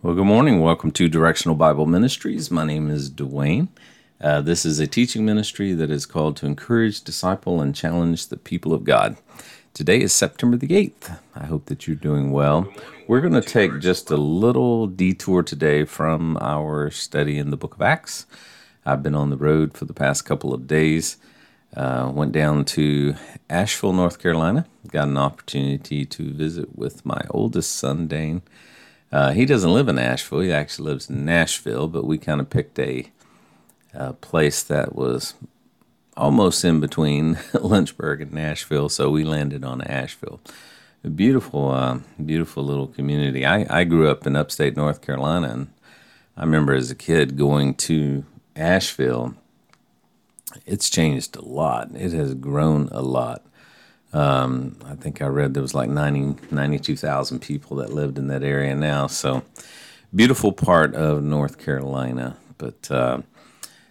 Well, good morning. Welcome to Directional Bible Ministries. My name is Dwayne. This is a teaching ministry that is called to encourage, disciple, and challenge the people of God. Today is September the 8th. I hope that you're doing well. We're going to take just a little detour today from our study in the book of Acts. I've been on the road for the past couple of days. Went down to Asheville, North Carolina. Got an opportunity to visit with my oldest son, Dane. He doesn't live in Asheville. He actually lives in Nashville, but we kind of picked a place that was almost in between Lynchburg and Nashville, so we landed on Asheville. A beautiful, beautiful little community. I grew up in upstate North Carolina, and I remember as a kid going to Asheville. It's changed a lot. It has grown a lot. I think I read there was like 92,000 people that lived in that area now. So beautiful part of North Carolina. But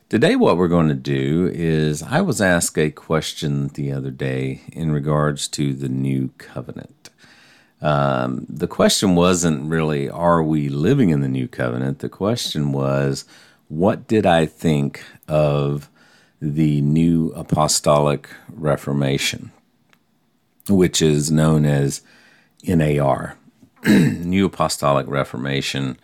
today what we're going to do is I was asked a question the other day in regards to the New Covenant. The question wasn't really, are we living in the New Covenant? The question was, what did I think of the New Apostolic Reformation, which is known as NAR, New Apostolic Reformation.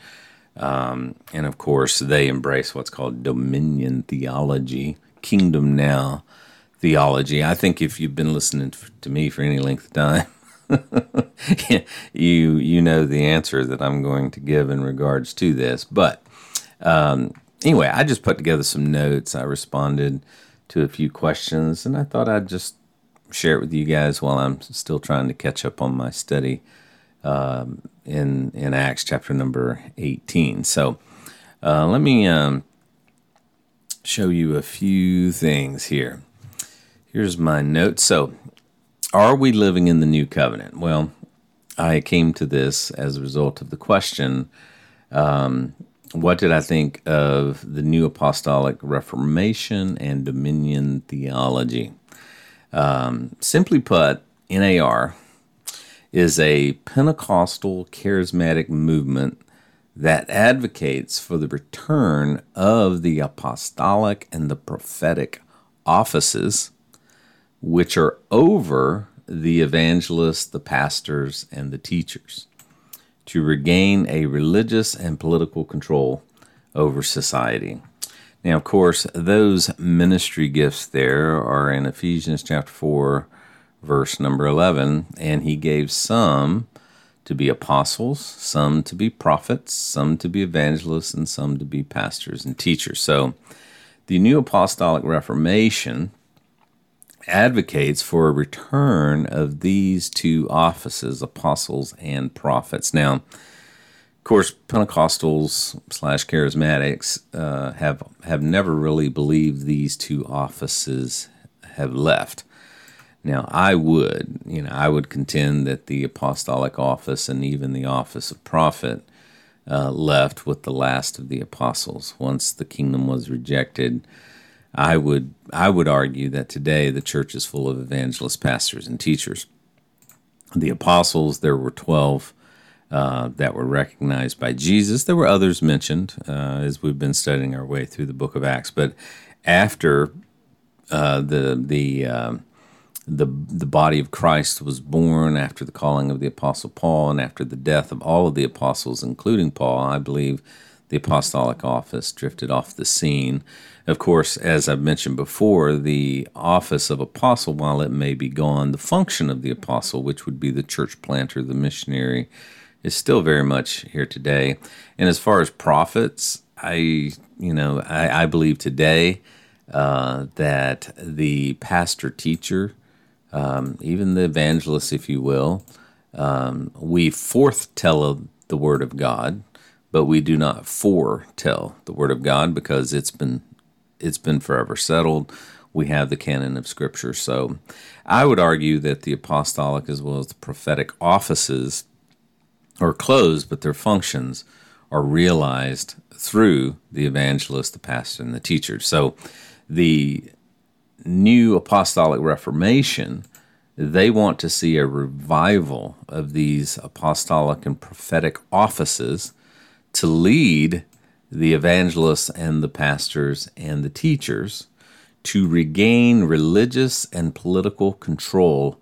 And of course, they embrace what's called Dominion Theology, Kingdom Now Theology. I think if you've been listening to me for any length of time, you know the answer that I'm going to give in regards to this. But anyway, I just put together some notes. I responded to a few questions, and I thought I'd just share it with you guys while I'm still trying to catch up on my study in Acts chapter number 18. So let me show you a few things here. Here's my note. So, are we living in the New Covenant? Well, I came to this as a result of the question, what did I think of the New Apostolic Reformation and Dominion Theology? Simply put, NAR is a Pentecostal charismatic movement that advocates for the return of the apostolic and the prophetic offices, which are over the evangelists, the pastors, and the teachers, to regain a religious and political control over society. Now, of course, those ministry gifts there are in Ephesians chapter 4, verse number 11, and he gave some to be apostles, some to be prophets, some to be evangelists, and some to be pastors and teachers. So the New Apostolic Reformation advocates for a return of these two offices, apostles and prophets. Now, of course, Pentecostals / Charismatics have never really believed these two offices have left. Now, I would contend that the apostolic office and even the office of prophet left with the last of the apostles. Once the kingdom was rejected, I would argue that today the church is full of evangelists, pastors, and teachers. The apostles, there were 12 that were recognized by Jesus. There were others mentioned as we've been studying our way through the book of Acts. But after the body of Christ was born, after the calling of the Apostle Paul, and after the death of all of the apostles, including Paul, I believe the apostolic office drifted off the scene. Of course, as I've mentioned before, the office of apostle, while it may be gone, the function of the apostle, which would be the church planter, the missionary, is still very much here today. And as far as prophets, I believe today that the pastor teacher, even the evangelist, if you will, we foretell the word of God, but we do not foretell the word of God because it's been forever settled. We have the canon of Scripture. So I would argue that the apostolic as well as the prophetic offices are closed, but their functions are realized through the evangelist, the pastor, and the teacher. So the New Apostolic Reformation, they want to see a revival of these apostolic and prophetic offices to lead the evangelists and the pastors and the teachers to regain religious and political control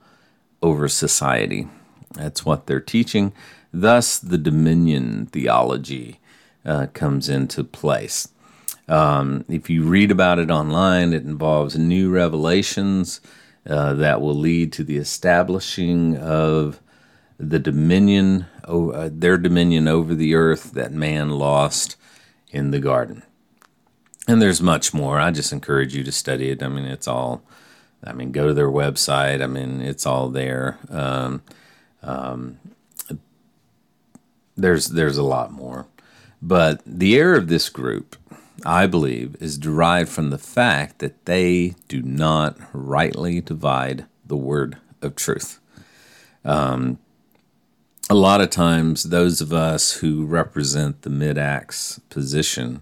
over society. That's what they're teaching. Thus, the Dominion Theology comes into place. If you read about it online, it involves new revelations that will lead to the establishing of the dominion, their dominion over the earth that man lost in the garden. And there's much more. I just encourage you to study it. I mean, it's all, I mean, go to their website. I mean, it's all there. There's a lot more. But the error of this group, I believe, is derived from the fact that they do not rightly divide the word of truth. A lot of times, those of us who represent the mid-Acts position,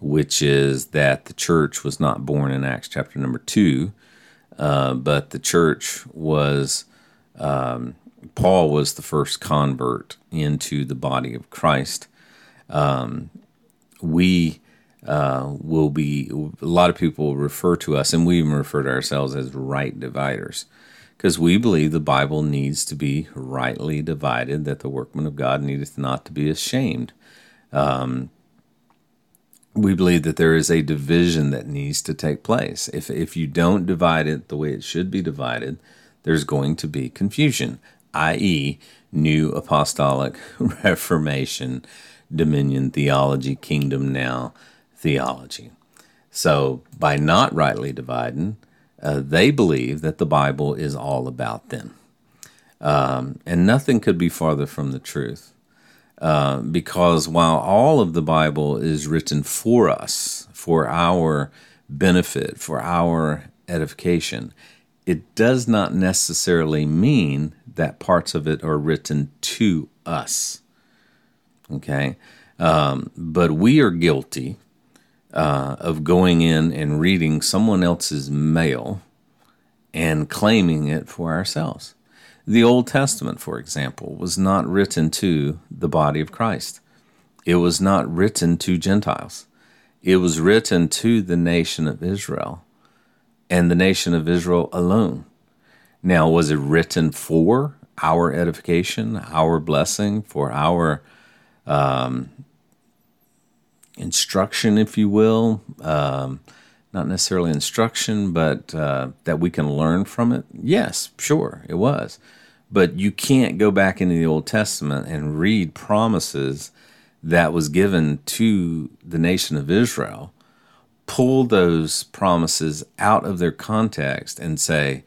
which is that the church was not born in Acts chapter number 2, but the church was, Paul was the first convert into the body of Christ. A lot of people refer to us, and we even refer to ourselves as right dividers, because we believe the Bible needs to be rightly divided, that the workman of God needeth not to be ashamed. We believe that there is a division that needs to take place. If you don't divide it the way it should be divided, there's going to be confusion, i.e., New Apostolic Reformation, Dominion Theology, Kingdom Now Theology. So by not rightly dividing, they believe that the Bible is all about them. And nothing could be farther from the truth. Because while all of the Bible is written for us, for our benefit, for our edification, it does not necessarily mean that parts of it are written to us. Okay? But we are guilty of going in and reading someone else's mail and claiming it for ourselves. The Old Testament, for example, was not written to the body of Christ. It was not written to Gentiles. It was written to the nation of Israel, and the nation of Israel alone. Now, was it written for our edification, our blessing, for our instruction, if you will? Not necessarily instruction, but that we can learn from it? Yes, sure, it was. But you can't go back into the Old Testament and read promises that was given to the nation of Israel, pull those promises out of their context and say,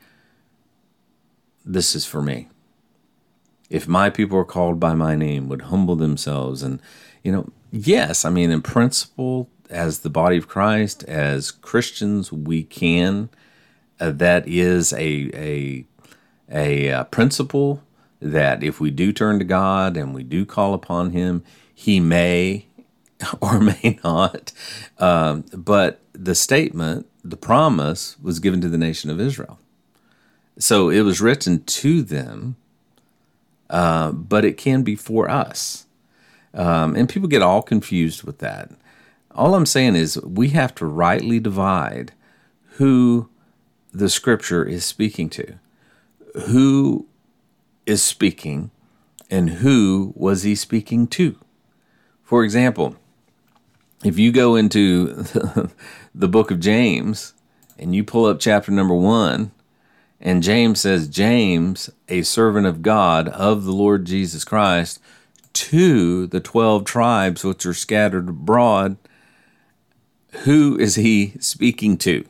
this is for me. If my people are called by my name, would humble themselves. And, yes, I mean, in principle, as the body of Christ, as Christians, we can. That is a principle that if we do turn to God and we do call upon Him, He may or may not. But the statement, the promise, was given to the nation of Israel. So it was written to them, but it can be for us. And people get all confused with that. All I'm saying is we have to rightly divide who the Scripture is speaking to. Who is speaking, and who was he speaking to? For example, if you go into the book of James and you pull up chapter number 1, and James says, James, a servant of God, of the Lord Jesus Christ, to the 12 tribes which are scattered abroad, who is he speaking to?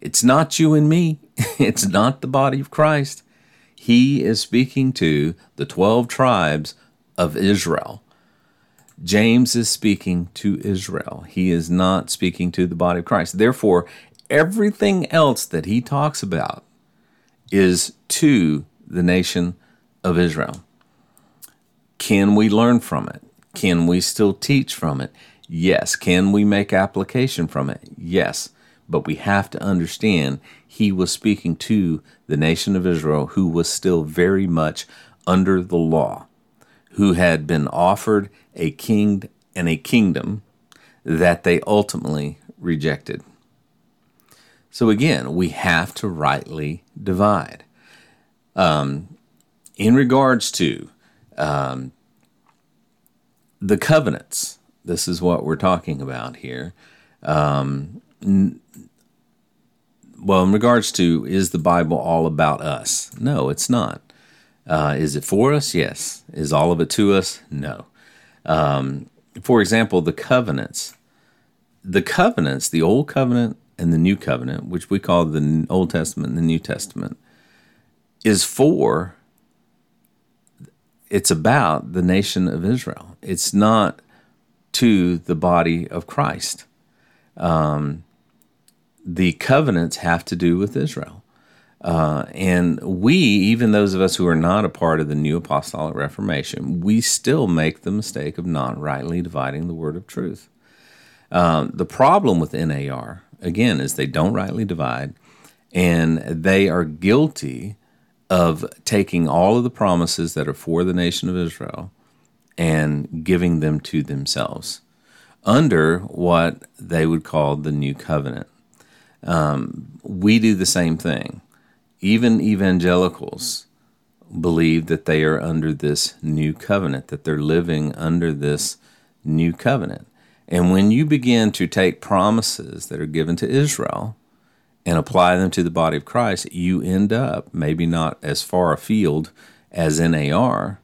It's not you and me. It's not the body of Christ. He is speaking to the 12 tribes of Israel. James is speaking to Israel. He is not speaking to the body of Christ. Therefore, everything else that he talks about is to the nation of Israel. Can we learn from it? Can we still teach from it? Yes. Can we make application from it? Yes. But we have to understand he was speaking to the nation of Israel, who was still very much under the law, who had been offered a king and a kingdom that they ultimately rejected. So again, we have to rightly divide. In regards to the covenants, this is what we're talking about here. In regards to, is the Bible all about us? No, it's not. Is it for us? Yes. Is all of it to us? No. For example, the covenants, the Old Covenant and the New Covenant, which we call the Old Testament and the New Testament, it's about the nation of Israel. It's not to the body of Christ. The covenants have to do with Israel. And we, even those of us who are not a part of the New Apostolic Reformation, we still make the mistake of not rightly dividing the word of truth. The problem with NAR, again, is they don't rightly divide, and they are guilty of taking all of the promises that are for the nation of Israel and giving them to themselves under what they would call the New Covenant. We do the same thing. Even evangelicals believe that they are under this new covenant, that they're living under this new covenant. And when you begin to take promises that are given to Israel and apply them to the body of Christ, you end up maybe not as far afield as NAR,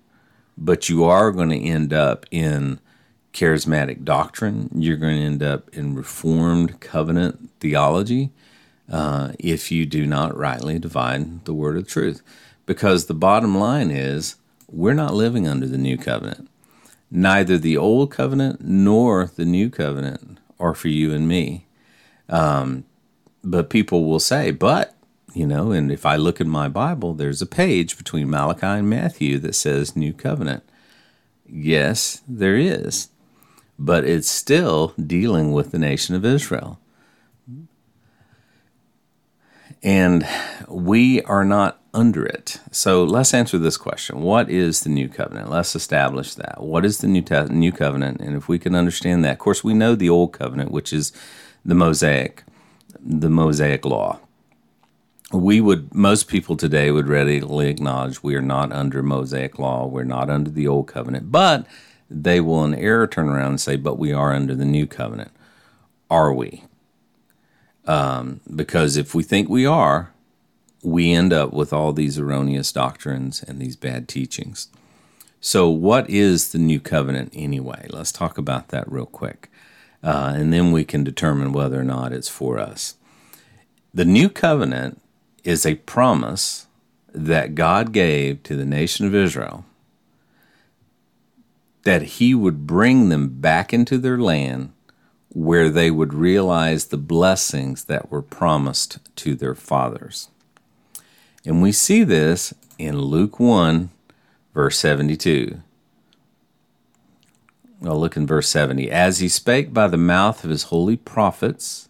but you are going to end up in charismatic doctrine. You're going to end up in Reformed covenant theology. If you do not rightly divide the word of truth. Because the bottom line is, we're not living under the new covenant. Neither the old covenant nor the new covenant are for you and me. But people will say, and if I look in my Bible, there's a page between Malachi and Matthew that says new covenant. Yes, there is. But it's still dealing with the nation of Israel. And we are not under it. So let's answer this question. What is the New Covenant? Let's establish that. What is the New Covenant? And if we can understand that, of course, we know the Old Covenant, which is the Mosaic Law. Most people today would readily acknowledge we are not under Mosaic Law. We're not under the Old Covenant. But they will in error turn around and say, but we are under the New Covenant. Are we? Because if we think we are, we end up with all these erroneous doctrines and these bad teachings. So what is the new covenant anyway? Let's talk about that real quick. And then we can determine whether or not it's for us. The new covenant is a promise that God gave to the nation of Israel that he would bring them back into their land where they would realize the blessings that were promised to their fathers. And we see this in Luke 1, verse 72. I'll look in verse 70. As he spake by the mouth of his holy prophets,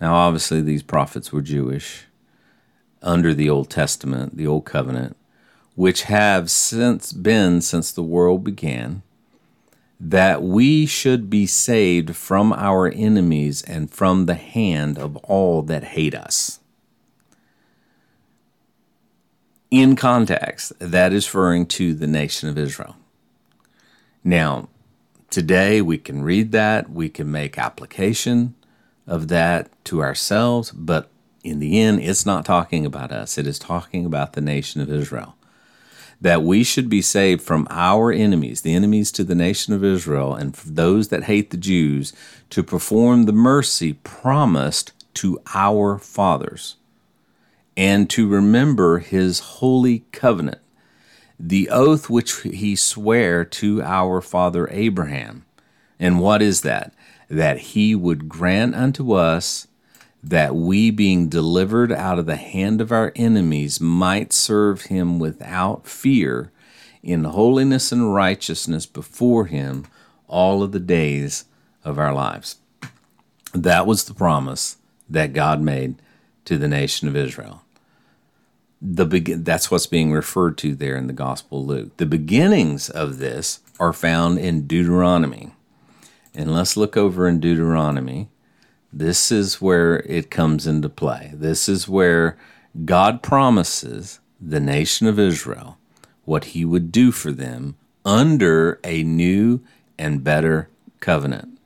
now obviously these prophets were Jewish, under the Old Testament, the Old Covenant, which have since the world began, that we should be saved from our enemies and from the hand of all that hate us. In context, that is referring to the nation of Israel. Now, today we can read that, we can make application of that to ourselves, but in the end, it's not talking about us. It is talking about the nation of Israel. That we should be saved from our enemies, the enemies to the nation of Israel, and those that hate the Jews, to perform the mercy promised to our fathers, and to remember his holy covenant, the oath which he sware to our father Abraham. And what is that? That he would grant unto us that we, being delivered out of the hand of our enemies, might serve him without fear in holiness and righteousness before him all of the days of our lives. That was the promise that God made to the nation of Israel. That's what's being referred to there in the Gospel of Luke. The beginnings of this are found in Deuteronomy. and let's look over in Deuteronomy. This is where it comes into play. This is where God promises the nation of Israel what he would do for them under a new and better covenant.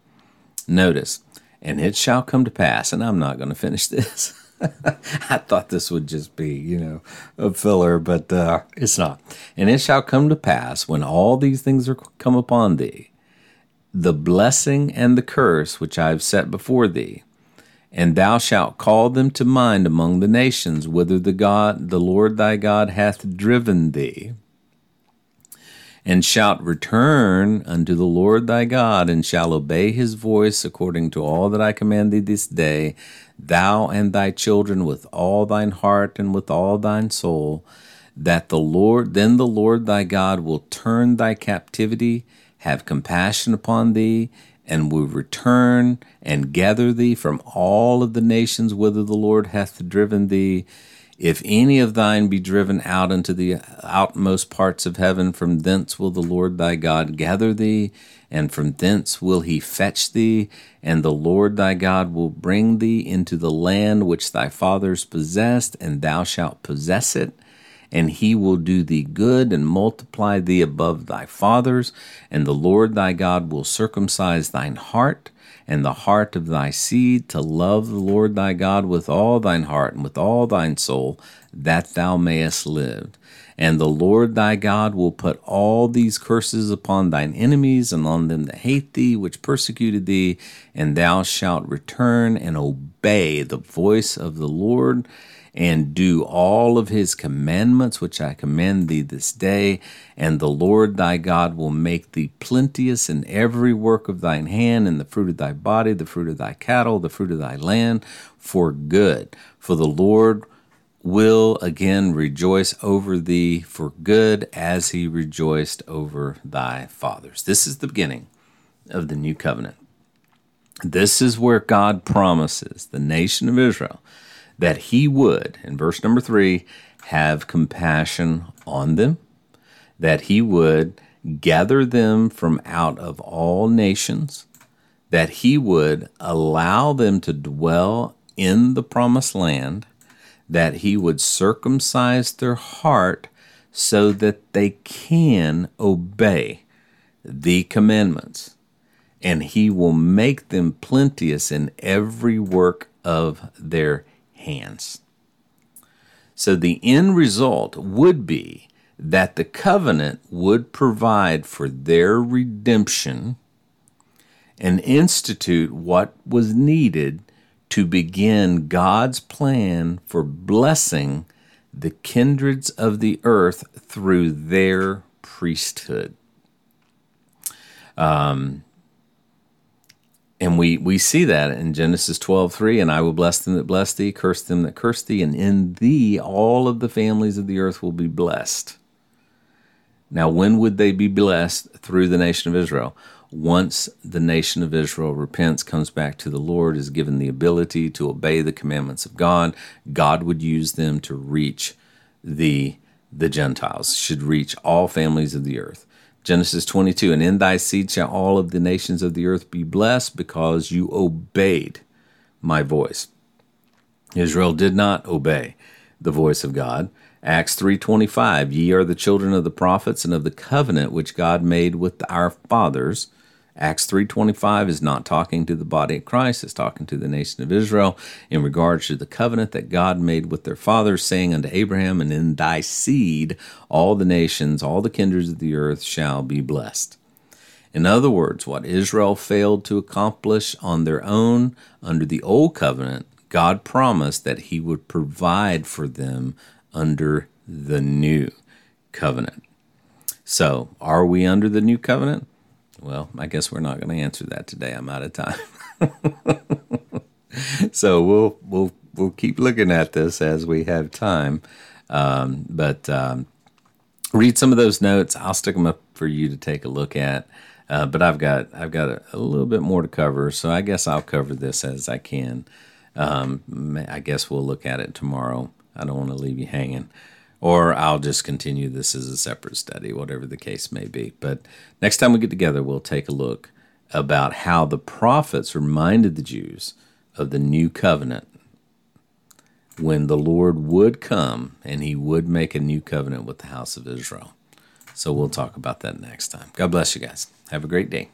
Notice, and it shall come to pass, and I'm not going to finish this. I thought this would just be, a filler, but it's not. And it shall come to pass when all these things are come upon thee, the blessing and the curse which I have set before thee, and thou shalt call them to mind among the nations, whither the Lord thy God hath driven thee, and shalt return unto the Lord thy God, and shall obey his voice according to all that I command thee this day, thou and thy children with all thine heart and with all thine soul, that the Lord thy God will turn thy captivity, have compassion upon thee, and will return and gather thee from all of the nations whither the Lord hath driven thee. If any of thine be driven out into the outmost parts of heaven, from thence will the Lord thy God gather thee, and from thence will he fetch thee, and the Lord thy God will bring thee into the land which thy fathers possessed, and thou shalt possess it. And he will do thee good, and multiply thee above thy fathers, and the Lord thy God will circumcise thine heart, and the heart of thy seed, to love the Lord thy God with all thine heart and with all thine soul, that thou mayest live. And the Lord thy God will put all these curses upon thine enemies, and on them that hate thee, which persecuted thee, and thou shalt return and obey the voice of the Lord, and do all of his commandments which I command thee this day, and the Lord thy God will make thee plenteous in every work of thine hand, in the fruit of thy body, the fruit of thy cattle, the fruit of thy land, for good. For the Lord will again rejoice over thee for good, as he rejoiced over thy fathers. This is the beginning of the new covenant. This is where God promises the nation of Israel that he would, in verse number 3, have compassion on them, that he would gather them from out of all nations, that he would allow them to dwell in the promised land, that he would circumcise their heart so that they can obey the commandments, and he will make them plenteous in every work of their hands. So the end result would be that the covenant would provide for their redemption and institute what was needed to begin God's plan for blessing the kindreds of the earth through their priesthood. And we see that in Genesis 12:3, and I will bless them that bless thee, curse them that curse thee, and in thee all of the families of the earth will be blessed. Now, when would they be blessed through the nation of Israel? Once the nation of Israel repents, comes back to the Lord, is given the ability to obey the commandments of God, God would use them to reach the Gentiles, should reach all families of the earth. Genesis 22, and in thy seed shall all of the nations of the earth be blessed, because you obeyed my voice. Israel did not obey the voice of God. Acts 3:25, ye are the children of the prophets and of the covenant which God made with our fathers. Acts 3:25 is not talking to the body of Christ, it's talking to the nation of Israel in regards to the covenant that God made with their fathers, saying unto Abraham, and in thy seed all the nations, all the kindreds of the earth shall be blessed. In other words, what Israel failed to accomplish on their own under the old covenant, God promised that he would provide for them under the new covenant. So, are we under the new covenant? Well, I guess we're not going to answer that today. I'm out of time. So we'll keep looking at this as we have time. Read some of those notes. I'll stick them up for you to take a look at. But I've got a little bit more to cover. So I guess I'll cover this as I can. I guess we'll look at it tomorrow. I don't want to leave you hanging. Or I'll just continue this as a separate study, whatever the case may be. But next time we get together, we'll take a look about how the prophets reminded the Jews of the New Covenant when the Lord would come and he would make a new covenant with the house of Israel. So we'll talk about that next time. God bless you guys. Have a great day.